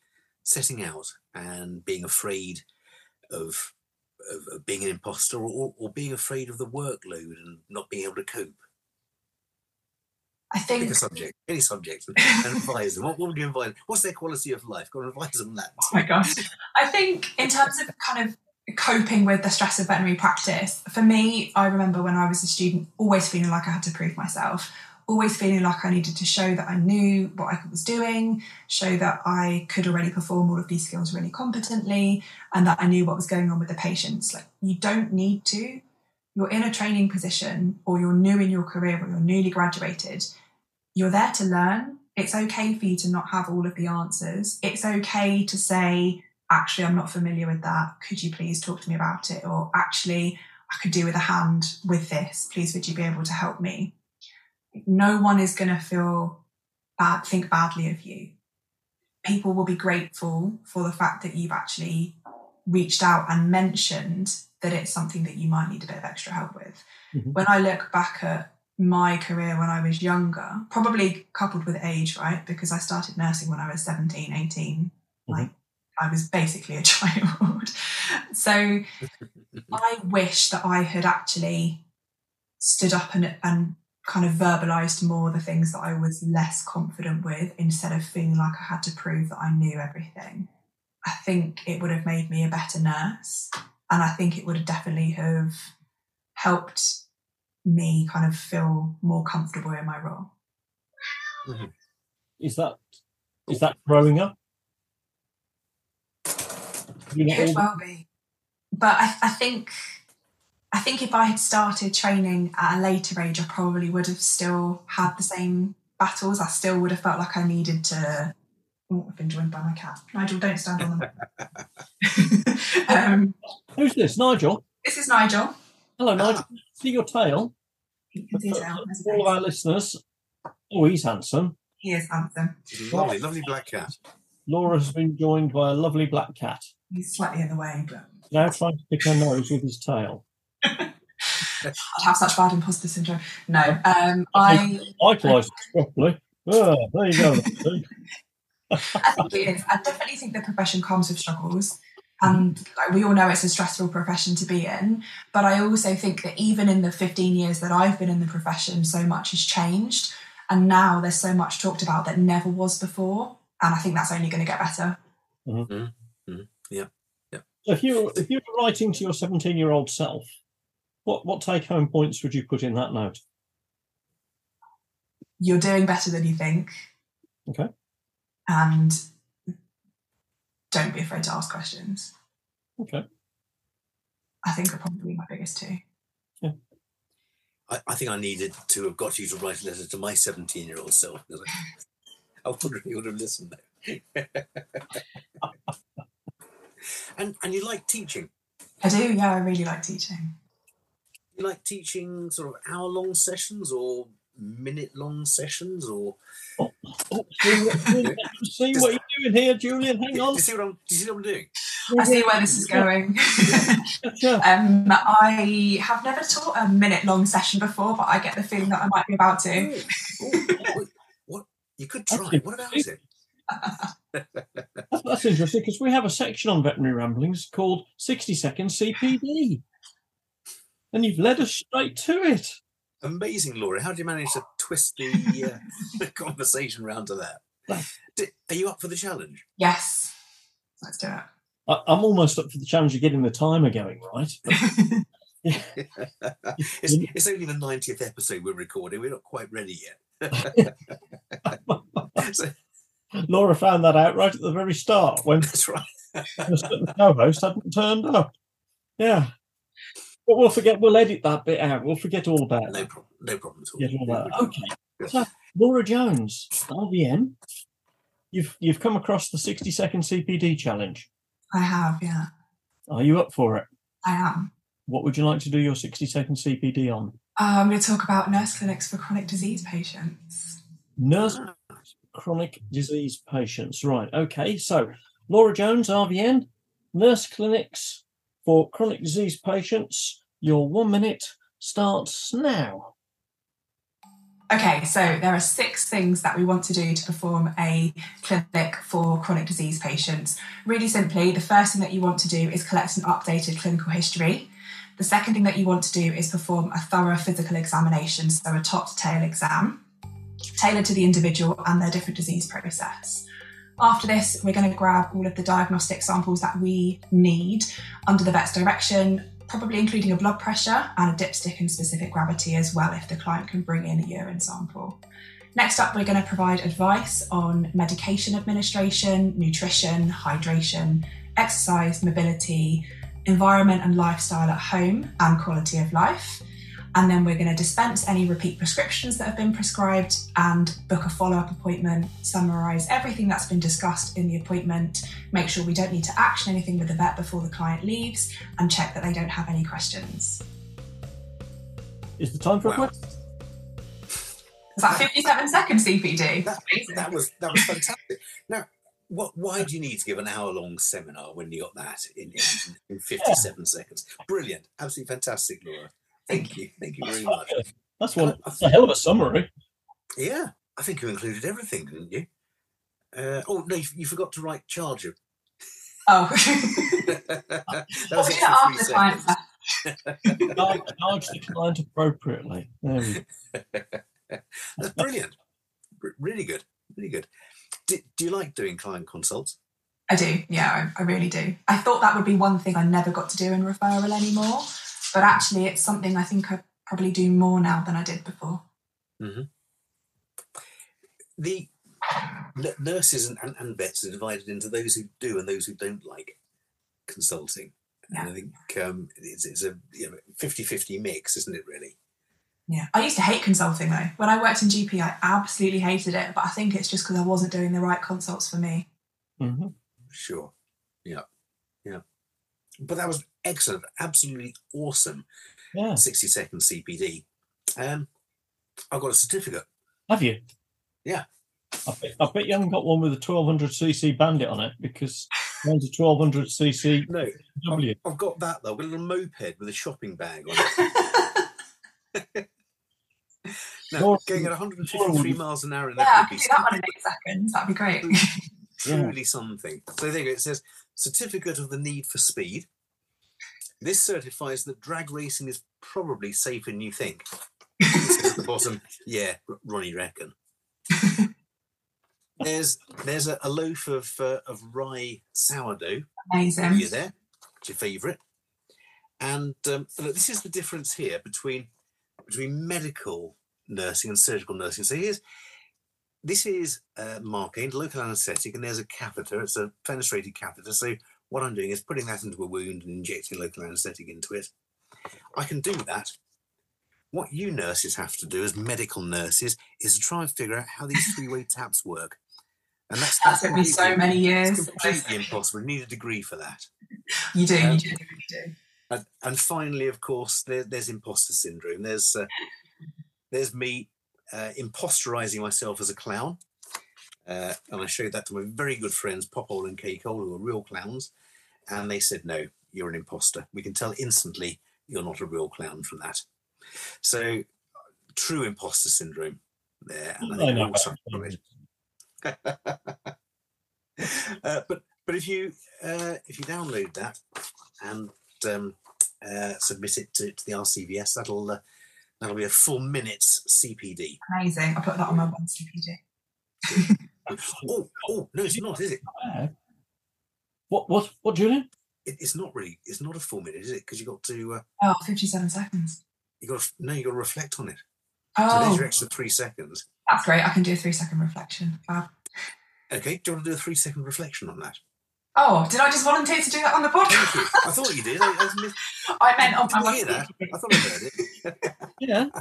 setting out and being afraid of of being an imposter, or, or being afraid of the workload and not being able to cope? I think... Pick a subject, any subject, and advise them. What, what would you advise? What's their quality of life? Go and advise them that. Oh my gosh. I think in terms of kind of coping with the stress of veterinary practice, for me, I remember when I was a student always feeling like I had to prove myself, always feeling like I needed to show that I knew what I was doing, show that I could already perform all of these skills really competently, and that I knew what was going on with the patients. Like, you don't need to. You're in a training position, or you're new in your career, or you're newly graduated. You're there to learn. It's okay for you to not have all of the answers. It's okay to say, actually, I'm not familiar with that. Could you please talk to me about it? Or actually, I could do with a hand with this. Please, would you be able to help me? No one is going to feel bad, think badly of you. People will be grateful for the fact that you've actually reached out and mentioned that it's something that you might need a bit of extra help with. Mm-hmm. When I look back at my career when I was younger, probably coupled with age, right? Because I started nursing when I was seventeen, eighteen. Mm-hmm. Like, I was basically a child. So I wish that I had actually stood up and, and kind of verbalised more the things that I was less confident with, instead of feeling like I had to prove that I knew everything. I think it would have made me a better nurse, and I think it would have definitely have helped me kind of feel more comfortable in my role. Mm-hmm. Is that is that growing up? It could well be. But I, I think... I think if I had started training at a later age, I probably would have still had the same battles. I still would have felt like I needed to... Oh, I've been joined by my cat. Nigel, don't stand on the um, Who's this? Nigel? This is Nigel. Hello, Nigel. Ah. See your tail. You can see his tail. All of our listeners. Oh, he's handsome. He is handsome. Lovely, lovely black cat. Laura's been joined by a lovely black cat. He's slightly in the way, but... Now trying to pick her nose with his tail. I'd have such bad imposter syndrome. No, um, I... I license, properly. Oh, there you go. I think it is. I definitely think the profession comes with struggles. And like, we all know it's a stressful profession to be in. But I also think that even in the fifteen years that I've been in the profession, so much has changed. And now there's so much talked about that never was before. And I think that's only going to get better. Mm-hmm. Mm-hmm. Yeah. Yeah. So if you if you were writing to your seventeen-year-old self, What what take-home points would you put in that note? You're doing better than you think. Okay. And don't be afraid to ask questions. Okay. I think are probably my biggest two. Yeah. I, I think I needed to have got you to write a letter to my seventeen-year-old self. I wonder if you would have listened though. and and you like teaching? I do, yeah, I really like teaching. You like teaching sort of hour-long sessions or minute-long sessions, or oh, oh, see what, see what you're doing here, Julian. Hang on. Do you see what I'm, do you see what I'm doing? I see where this is going. um, I have never taught a minute-long session before, but I get the feeling that I might be about to. oh, oh, what you could try. What about it? that's, that's interesting, because we have a section on Veterinary Ramblings called sixty second C P D. And you've led us straight to it. Amazing, Laura. How do you manage to twist the, uh, the conversation round to that? Do, are you up for the challenge? Yes. Let's do it. I, I'm almost up for the challenge of getting the timer going, right? yeah. it's, it's only the ninetieth episode we're recording. We're not quite ready yet. so, Laura found that out right at the very start when, that's right. when the co-host hadn't turned up. Yeah. But we'll forget. We'll edit that bit out. We'll forget all about it. No problem. No problem at all. Forget all that. Okay. Yes. So, Laura Jones, R V N. You've you've come across the sixty second C P D challenge. I have, yeah. Are you up for it? I am. What would you like to do your sixty second C P D on? Uh, I'm going to talk about nurse clinics for chronic disease patients. Nurse chronic disease patients, right. Okay, so Laura Jones, R V N, nurse clinics for chronic disease patients. Your one minute starts now. Okay, so there are six things that we want to do to perform a clinic for chronic disease patients. Really simply, the first thing that you want to do is collect an updated clinical history. The second thing that you want to do is perform a thorough physical examination, so a top-to-tail exam, tailored to the individual and their different disease process. After this, we're going to grab all of the diagnostic samples that we need under the vet's direction, probably including a blood pressure and a dipstick in specific gravity as well if the client can bring in a urine sample. Next up, we're going to provide advice on medication administration, nutrition, hydration, exercise, mobility, environment and lifestyle at home and quality of life. And then we're going to dispense any repeat prescriptions that have been prescribed and book a follow-up appointment, summarise everything that's been discussed in the appointment, make sure we don't need to action anything with the vet before the client leaves, and check that they don't have any questions. Is the time for wow. a question? Is that fifty-seven second C P D? That, that was that was fantastic. Now, what? Why do you need to give an hour-long seminar when you got that in, in, in fifty-seven yeah. seconds? Brilliant, absolutely fantastic, Laura. Thank you. Thank you very much. That's one. That's a hell of a summary. Yeah. I think you included everything, didn't you? Uh, oh, no, you, you forgot to write charger. Oh. That was extra three seconds. Charge the client appropriately. There we go. That's brilliant. R- really good. Really good. Do, do you like doing client consults? I do. Yeah, I, I really do. I thought that would be one thing I never got to do in referral anymore. But actually, it's something I think I probably do more now than I did before. Mm-hmm. The n- nurses and, and, and vets are divided into those who do and those who don't like consulting. Yeah. And I think um, it's, it's a you know, fifty-fifty mix, isn't it, really? Yeah. I used to hate consulting, though. When I worked in G P, I absolutely hated it. But I think it's just because I wasn't doing the right consults for me. Mm-hmm. Sure. Yeah. Yeah. But that was excellent, absolutely awesome. Yeah. sixty second C P D. Um, I've got a certificate. Have you? Yeah. I bet, I bet you haven't got one with a twelve hundred c c bandit on it because mine's a twelve hundred c c. No, W. I've, I've got that though, with a little moped with a shopping bag on it. No, Laura, going at one hundred fifty-three Laura, miles an hour in that. Yeah, I can do that one in eight seconds. That'd be great. Truly yeah. something. So there you go. It says certificate of the need for speed. This certifies that drag racing is probably safer than you think. At the bottom, yeah, Ronnie reckon. There's there's a, a loaf of uh, of rye sourdough. Amazing. You there? It's your favourite. And um, look, this is the difference here between between medical nursing and surgical nursing. So here's this is uh, marking local anaesthetic, and there's a catheter. It's a fenestrated catheter. So what I'm doing is putting that into a wound and injecting local anaesthetic into it. I can do that. What you nurses have to do as medical nurses is to try and figure out how these three-way taps work. And that's, that's, that's took me so many years. It's completely impossible. You need a degree for that. You do, um, you do, you do. And, and finally, of course, there, there's imposter syndrome. There's, uh, there's me uh, imposterising myself as a clown. Uh, and I showed that to my very good friends, Popole and Cakehole, who are real clowns. And they said, no, you're an imposter. We can tell instantly you're not a real clown from that. So true imposter syndrome there. And I think we're all suffering from it. uh, but, but if you uh, if you download that and um, uh, submit it to, to the R C V S, that'll, uh, that'll be a full minute's C P D. Amazing. I'll put that on my one C P D. oh, oh, no, it's not, is it? What, what, what, Julian? It, it's not really, it's not a full minute, is it? Because you got to. Uh, oh, fifty-seven seconds. You got to, no, you got to reflect on it. Oh. So there's your extra three seconds. That's great. I can do a three second reflection. Wow. Okay, do you want to do a three second reflection on that? Oh, did I just volunteer to do that on the podcast? I thought you did. I, I, mis- I meant on my hear that? I thought I heard it. Yeah. Uh,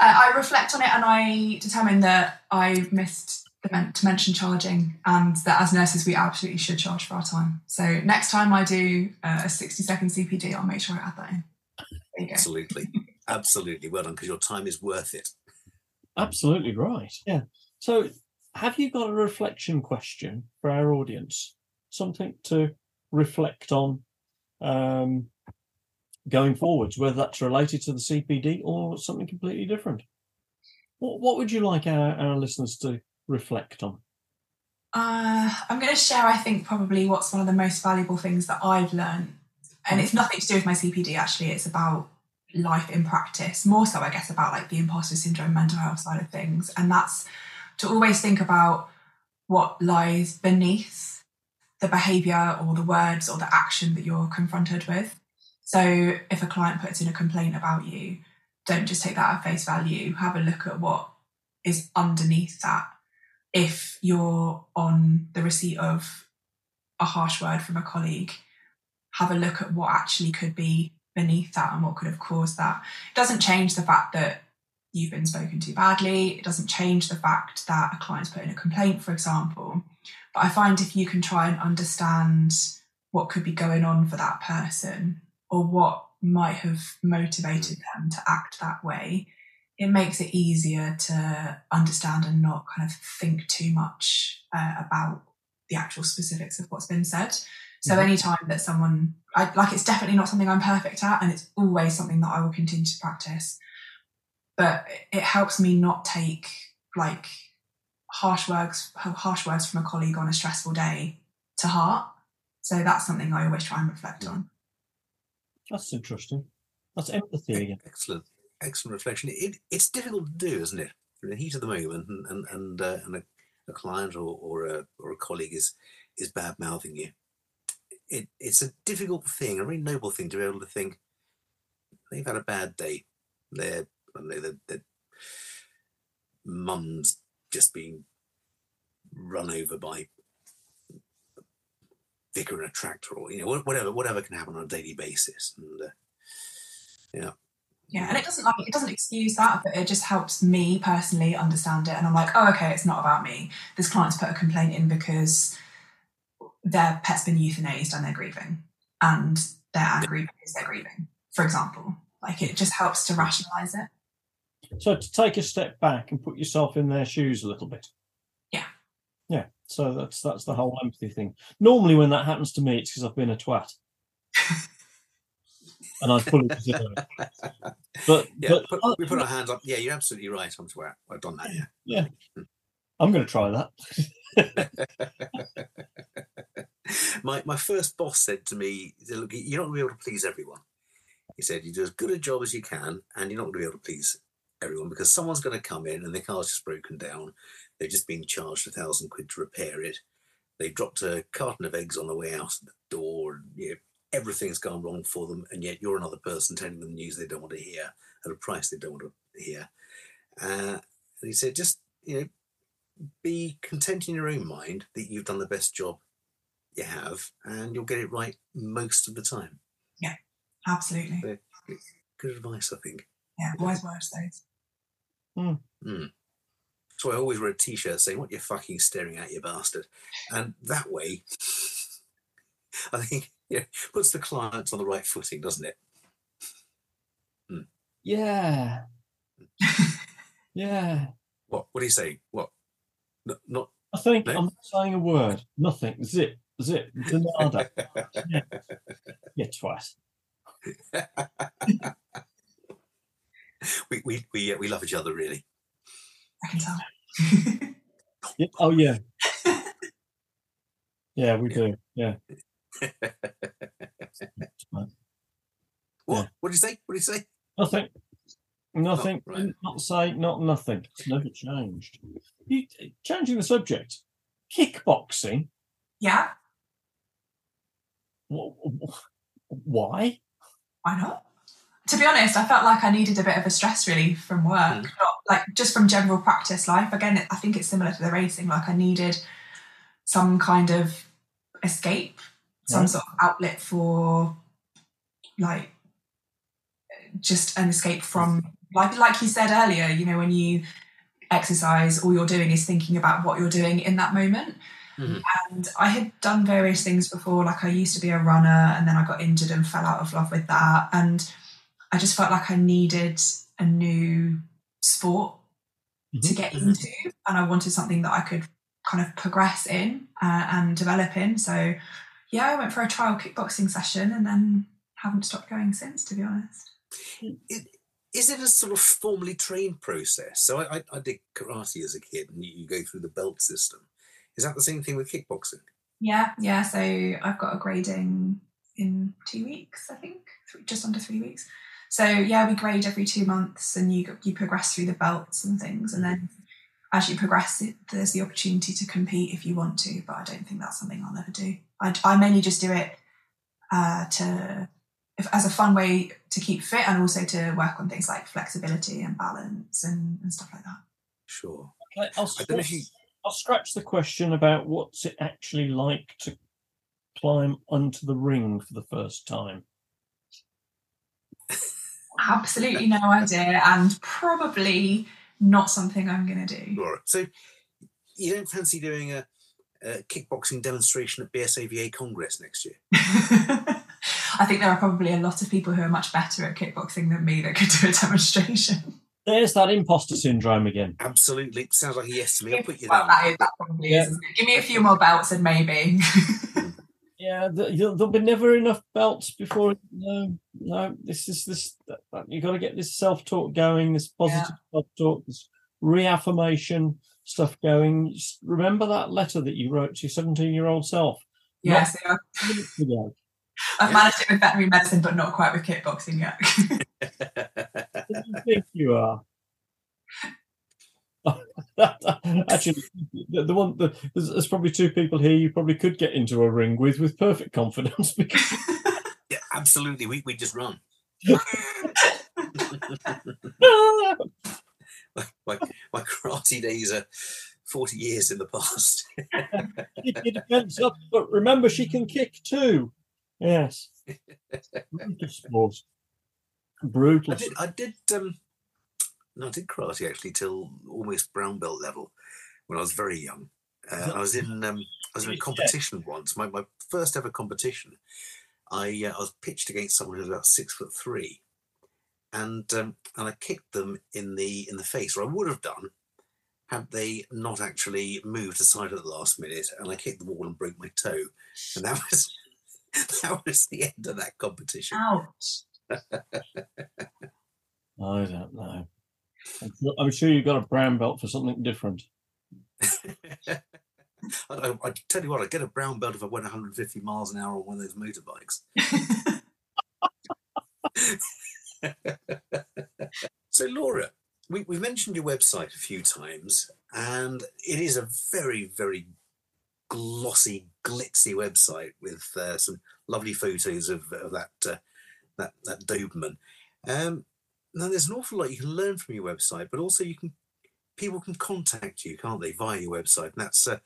I reflect on it and I determine that I missed the men- to mention charging, and that as nurses we absolutely should charge for our time. So next time I do uh, a sixty second C P D, I'll make sure I add that in. There you go. Absolutely. Absolutely. Well done, because your time is worth it. Absolutely right. Yeah. So have you got a reflection question for our audience? Something to reflect on um, going forwards, whether that's related to the C P D or something completely different. What, what would you like our, our listeners to reflect on? Uh, I'm going to share, I think, probably what's one of the most valuable things that I've learned. And it's nothing to do with my C P D, actually. It's about life in practice, more so, I guess, about like the imposter syndrome, mental health side of things. And that's to always think about what lies beneath the behaviour or the words or the action that you're confronted with. So if a client puts in a complaint about you, don't just take that at face value. Have a look at what is underneath that. If you're on the receipt of a harsh word from a colleague, have a look at what actually could be beneath that and what could have caused that. It doesn't change the fact that you've been spoken to badly. It doesn't change the fact that a client's put in a complaint, for example. But I find if you can try and understand what could be going on for that person or what might have motivated them to act that way, it makes it easier to understand and not kind of think too much uh, about the actual specifics of what's been said. So mm-hmm. anytime that someone, I, like it's definitely not something I'm perfect at, and it's always something that I will continue to practice. But it helps me not take like harsh words, harsh words from a colleague on a stressful day to heart. So that's something I always try and reflect on. That's interesting. That's empathy again. Excellent, excellent reflection. It, it's difficult to do, isn't it? In the heat of the moment, and and and, uh, and a, a client or or a or a colleague is is bad mouthing you. It it's a difficult thing, a really noble thing to be able to think they've had a bad day. They're I know that, that mum's just being run over by a vicar in a tractor, or you know, whatever, whatever can happen on a daily basis, and uh, yeah, yeah, and it doesn't like it doesn't excuse that, but it just helps me personally understand it, and I'm like, oh, okay, it's not about me. This client's put a complaint in because their pet's been euthanized and they're grieving, and they're angry because they're grieving, for example. Like it just helps to rationalise it. So to take a step back and put yourself in their shoes a little bit. Yeah. Yeah. So that's that's the whole empathy thing. Normally when that happens to me, it's because I've been a twat. And I fully deserve it. But, yeah, but put, we put our hands up. Yeah, you're absolutely right. I'm twat. I've done that, yeah. Yeah. I'm going to try that. my my first boss said to me, look, you're not going to be able to please everyone. He said, you do as good a job as you can, and you're not going to be able to please everyone, because someone's going to come in and their car's just broken down. They've just been charged a thousand quid to repair it. They dropped a carton of eggs on the way out of the door. And, you know, everything's gone wrong for them, and yet you're another person telling them news they don't want to hear at a price they don't want to hear. Uh, and he said, just you know, be content in your own mind that you've done the best job you have, and you'll get it right most of the time. Yeah. Absolutely. Good advice, I think. Yeah, wise words, though. Mm. Mm. So I always wear a T-shirt saying, what you fucking staring at, you bastard? And that way, I think, yeah, puts the clients on the right footing, doesn't it? Mm. Yeah. Yeah. What? What are you saying? What? No, not. I think no? I'm not saying a word. Nothing. Zip. Zip. Nada. Yeah. Yeah, twice. we we we, uh, we love each other, really. I can tell. Yeah. Oh yeah, yeah, we do. Yeah. What? What do you say? What do you say? Nothing. Nothing. Oh, right. Not say. Not nothing. It's never changed. You, changing the subject. Kickboxing. Yeah. What? Why? Why not? To be honest, I felt like I needed a bit of a stress relief from work, mm. not like just from general practice life. Again, I think it's similar to the racing. Like I needed some kind of escape some sort of outlet for, like, just an escape from, like, like you said earlier, you know, when you exercise, all you're doing is thinking about what you're doing in that moment. Mm-hmm. And I had done various things before, like I used to be a runner, and then I got injured and fell out of love with that, and I just felt like I needed a new sport mm-hmm. to get into, and I wanted something that I could kind of progress in uh, and develop in. So yeah, I went for a trial kickboxing session and then haven't stopped going since, to be honest. It, is it a sort of formally trained process? So I, I, I did karate as a kid, and you, you go through the belt system. Is that the same thing with kickboxing? Yeah, yeah. So I've got a grading in two weeks, I think, three, just under three weeks. So yeah, we grade every two months, and you you progress through the belts and things, and then as you progress, it, there's the opportunity to compete if you want to. But I don't think that's something I'll ever do. I, I mainly just do it uh, to if, as a fun way to keep fit, and also to work on things like flexibility and balance and, and stuff like that. Sure. I'll I don't know if you. I'll scratch the question about what's it actually like to climb onto the ring for the first time. Absolutely no idea, and probably not something I'm going to do. Laura, so you don't fancy doing a, a kickboxing demonstration at B S A V A Congress next year? I think there are probably a lot of people who are much better at kickboxing than me that could do a demonstration. There's that imposter syndrome again. Absolutely. Sounds like a yes to me. I'll put you well, down. That, is, that probably yeah. is. Give me a few more belts and maybe. yeah, the, there'll be never enough belts before. No, no. This is this. You've got to get this self-talk going, this positive yeah. self-talk, this reaffirmation stuff going. Just remember that letter that you wrote to your seventeen-year-old self. Yes. Yeah, so I've yeah. managed it with veterinary medicine, but not quite with kickboxing yet. What do you think you are? Actually, the, the one the, there's, there's probably two people here you probably could get into a ring with with perfect confidence. Because... yeah, absolutely. We we just run. my, my, my karate days are forty years in the past. She can defense up, but remember, she can kick too. Yes. Brutal. I did. I did, um, no, I did karate actually till almost brown belt level when I was very young. Uh, I was in. Um, I was in a competition once. My my first ever competition. I uh, I was pitched against someone who was about six foot three, and um, and I kicked them in the in the face, or I would have done, had they not actually moved aside at the last minute. And I kicked the wall and broke my toe, and that was that was the end of that competition. Ouch. I don't know. I'm sure, I'm sure you've got a brown belt for something different. I, I, I tell you what, I'd get a brown belt if I went one hundred fifty miles an hour on one of those motorbikes. So, Laura, we, we've mentioned your website a few times, and it is a very, very glossy, glitzy website with uh, some lovely photos of, of that. Uh, That, that Doberman. Um, now, there's an awful lot you can learn from your website, but also you can people can contact you, can't they, via your website? And that's uh,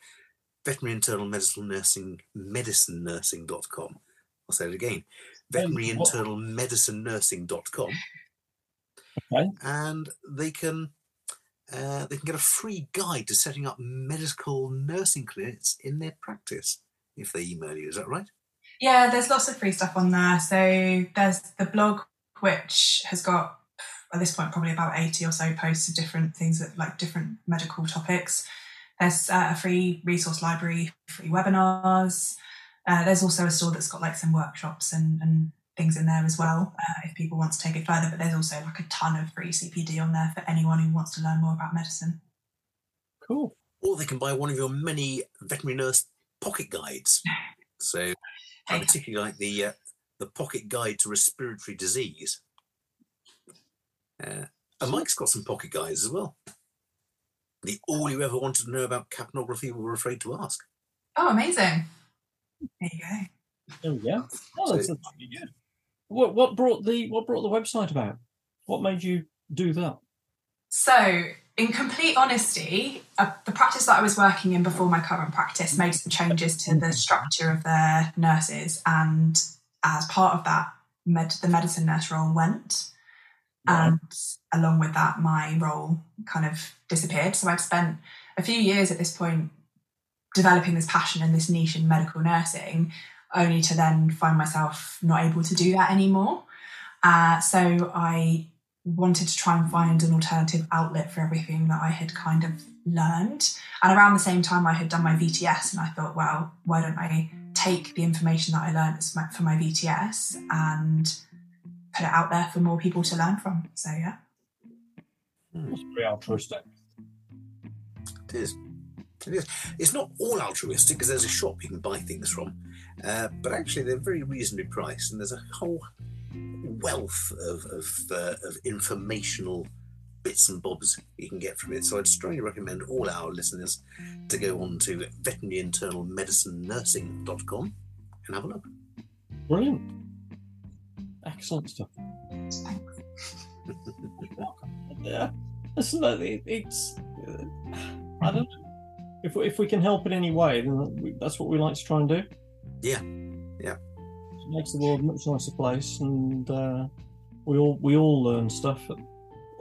veterinary internal medical nursing medicine nursing dot com. I'll say it again: veterinary um, internal medicine nursing dot com. Okay. And they can uh, they can get a free guide to setting up medical nursing clinics in their practice if they email you. Is that right? Yeah, there's lots of free stuff on there. So there's the blog, which has got, at this point, probably about eighty or so posts of different things, that, like different medical topics. There's uh, a free resource library, free webinars. Uh, there's also a store that's got like some workshops and, and things in there as well, uh, if people want to take it further. But there's also like a ton of free C P D on there for anyone who wants to learn more about medicine. Cool. Or they can buy one of your many veterinary nurse pocket guides. So... I particularly like the uh, the pocket guide to respiratory disease. Uh, and Mike's got some pocket guides as well. The all you ever wanted to know about capnography were afraid to ask. Oh, amazing. There you go. There we go. Oh, that's so, good. What what brought the what brought the website about? What made you do that? So in complete honesty, uh, the practice that I was working in before my current practice made some changes to the structure of their nurses, and as part of that, med- the medicine nurse role went. Wow. And along with that, my role kind of disappeared. So I've spent a few years at this point developing this passion and this niche in medical nursing, only to then find myself not able to do that anymore. Uh, so I wanted to try and find an alternative outlet for everything that I had kind of learned. And around the same time, I had done my V T S, and I thought, well, why don't I take the information that I learned for my V T S and put it out there for more people to learn from. So, yeah. It's very altruistic. It is. It is. It's not all altruistic, because there's a shop you can buy things from, uh, but actually they're very reasonably priced, and there's a whole wealth of of, uh, of informational bits and bobs you can get from it. So I'd strongly recommend all our listeners to go on to veterinary internal medicine nursing dot com and have a look. Brilliant. Excellent stuff. Yeah, it's, it's I don't know. If we, if we can help in any way, then that's what we like to try and do. Yeah, yeah. It makes the world a much nicer place, and uh, we all we all learn stuff at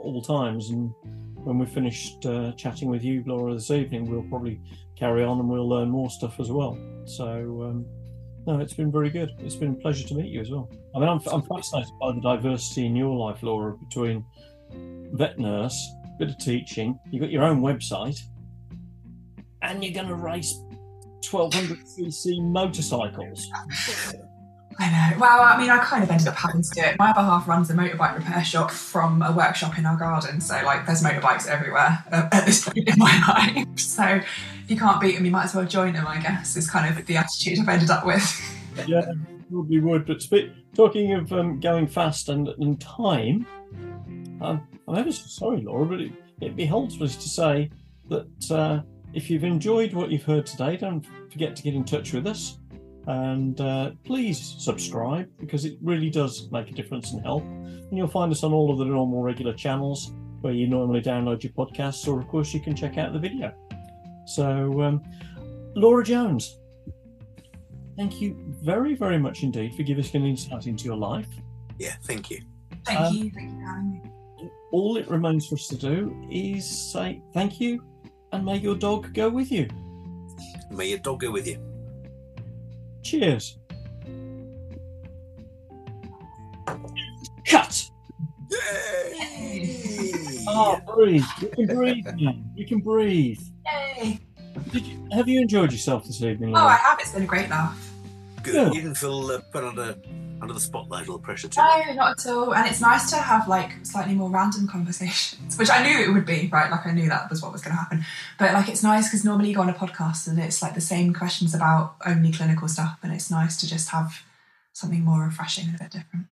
all times. And when we're finished uh, chatting with you, Laura, this evening, we'll probably carry on and we'll learn more stuff as well. So. Um, No, it's been very good. It's been a pleasure to meet you as well. I mean, I'm, I'm fascinated by the diversity in your life, Laura, between vet nurse, bit of teaching, you've got your own website, and you're going to race twelve hundred c c motorcycles. I know. Well, I mean, I kind of ended up having to do it. My other half runs a motorbike repair shop from a workshop in our garden, so, like, there's motorbikes everywhere at this point in my life. So if you can't beat them, you might as well join them, I guess, is kind of the attitude I've ended up with. Yeah, probably would. But speak, talking of um, going fast and, and time, um, I'm ever so sorry, Laura, but it, it beholds us to say that uh, if you've enjoyed what you've heard today, don't forget to get in touch with us. And uh, please subscribe, because it really does make a difference and help. And you'll find us on all of the normal regular channels where you normally download your podcasts, or of course you can check out the video. So um, Laura Jones, thank you very, very much indeed for giving us an insight into your life. Yeah, thank you. Thank um, you. Thank you for having me. All it remains for us to do is say thank you, and may your dog go with you. May your dog go with you. Cheers. Cut. Yay! Oh, breathe. We can breathe now. We can breathe. Yay! Did you, have you enjoyed yourself this evening, Laura? Oh, I have. It's been a great laugh. Good. Good. You didn't feel uh, put under under the spotlight or pressure too? No, not at all. And it's nice to have, like, slightly more random conversations, which I knew it would be, right? Like, I knew that was what was going to happen. But, like, it's nice because normally you go on a podcast and it's, like, the same questions about only clinical stuff, and it's nice to just have something more refreshing and a bit different.